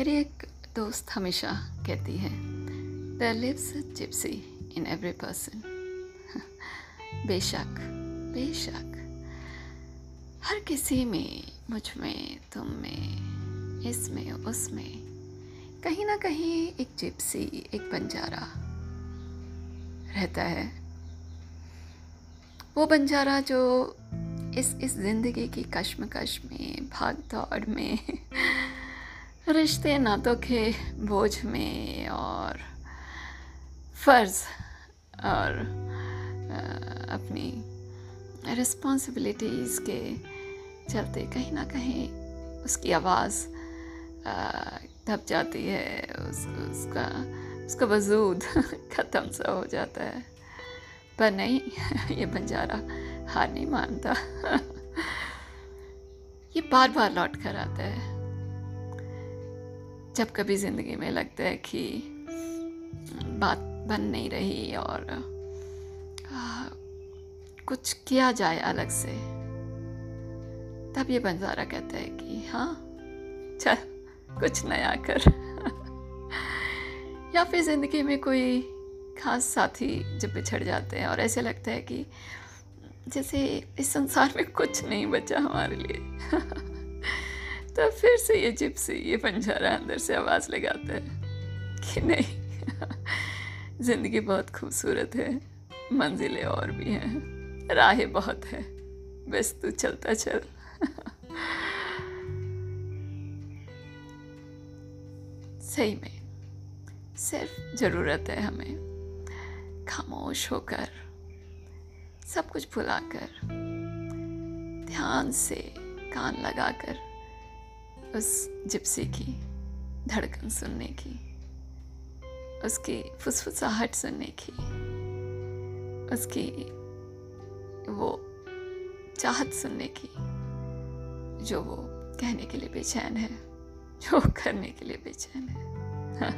मेरी एक दोस्त हमेशा कहती है, there lives a gypsy in every person. बेशक बेशक हर किसी में, मुझ में, तुम में, इसमें, उसमें कहीं ना कहीं एक जिप्सी, एक बंजारा रहता है। वो बंजारा जो इस ज़िंदगी की कश्मकश में, भाग दौड़ में, रिश्ते नातों के बोझ में और फ़र्ज़ और अपनी रिस्पॉन्सिबिलिटीज़ के चलते कहीं ना कहीं उसकी आवाज़ दब जाती है, उसका वजूद ख़त्म सा हो जाता है। पर नहीं, ये बंजारा हार नहीं मानता। ये बार बार लौट कर आता है। जब कभी ज़िंदगी में लगता है कि बात बन नहीं रही और कुछ किया जाए अलग से, तब ये बंजारा कहता है कि हाँ चल कुछ नया कर। या फिर ज़िंदगी में कोई खास साथी जब बिछड़ जाते हैं और ऐसे लगता है कि जैसे इस संसार में कुछ नहीं बचा हमारे लिए, तो फिर से ये जिप्सी, ये बंजारा अंदर से आवाज़ लगाता है कि नहीं, ज़िंदगी बहुत खूबसूरत है, मंजिलें और भी हैं, राहें बहुत हैं, बस तू चलता चल। सही में सिर्फ ज़रूरत है हमें खामोश होकर, सब कुछ भुलाकर, ध्यान से कान लगाकर उस जिप्सी की धड़कन सुनने की, उसकी फुसफुसाहट सुनने की, उसकी वो चाहत सुनने की जो वो कहने के लिए बेचैन है, जो करने के लिए बेचैन है।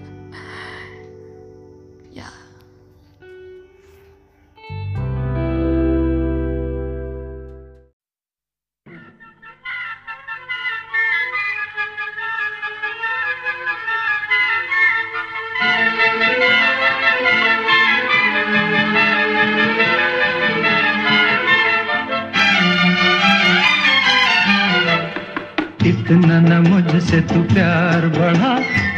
या इतना न मुझसे तू प्यार बढ़ा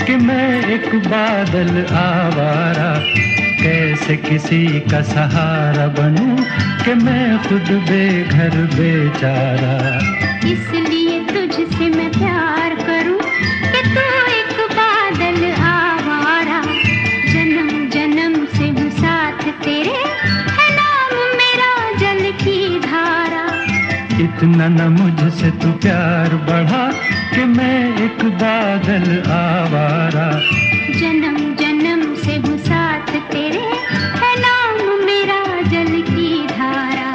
कि मैं एक बादल आवारा, कैसे किसी का सहारा बनूं कि मैं खुद बेघर बेचारा। इसलिए तुझसे मैं प्यार करूं कि तू एक बादल आवारा, जन्म जन्म से हूं साथ तेरे, है नाम मेरा जल की धारा। इतना न मुझसे तू प्यार बढ़ा कि मैं एक बादल आवारा, जन्म जन्म से हूँ साथ तेरे, है नाम मेरा जल की धारा।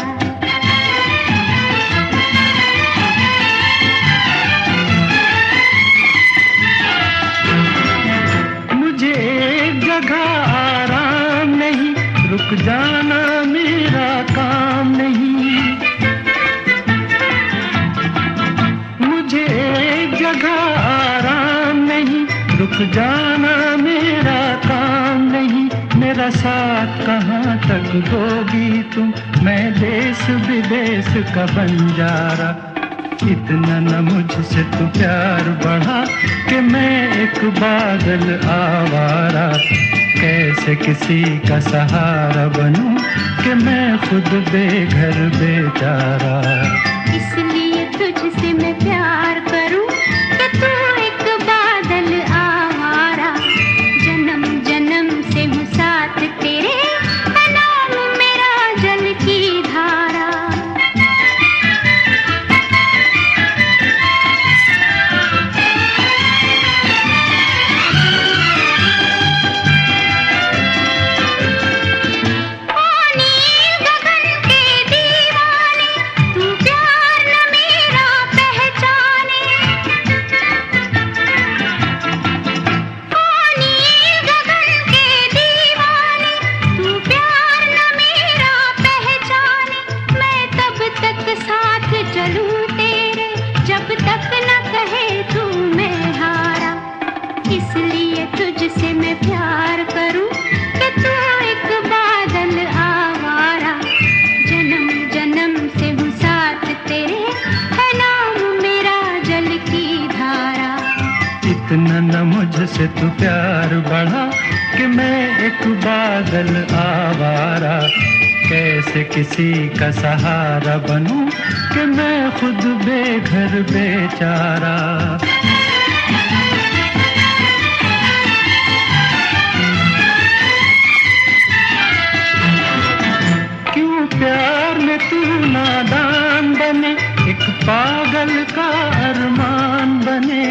मुझे एक जगह आराम नहीं, रुक जाना मेरा काम नहीं। रुक जाना मेरा काम नहीं, मेरा साथ कहाँ तक दोगी तुम, मैं देश विदेश का बंजारा। इतना न मुझसे तू प्यार बढ़ा कि मैं एक बादल आवारा, कैसे किसी का सहारा बनूं कि मैं खुद बेघर बेचारा। इसलिए तुझसे मैं प्यार करूं कि तू एक बादल मुझसे तू प्यार बढ़ा कि मैं एक बादल आवारा, कैसे किसी का सहारा बनूं कि मैं खुद बेघर बेचारा। क्यों प्यार में तू नादान बने, एक पागल का अरमान बने।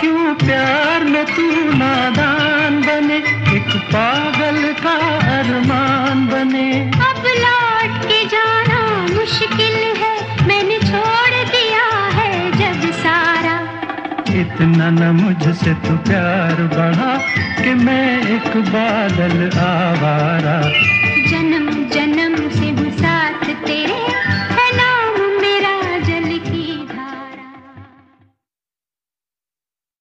क्यों प्यार में तू नादान बने, एक पागल का अरमान बने। अब लौट के जाना मुश्किल है, मैंने छोड़ दिया है जब सारा। इतना न मुझसे तू प्यार बढ़ा कि मैं एक बादल आवारा। जन्म जन्म से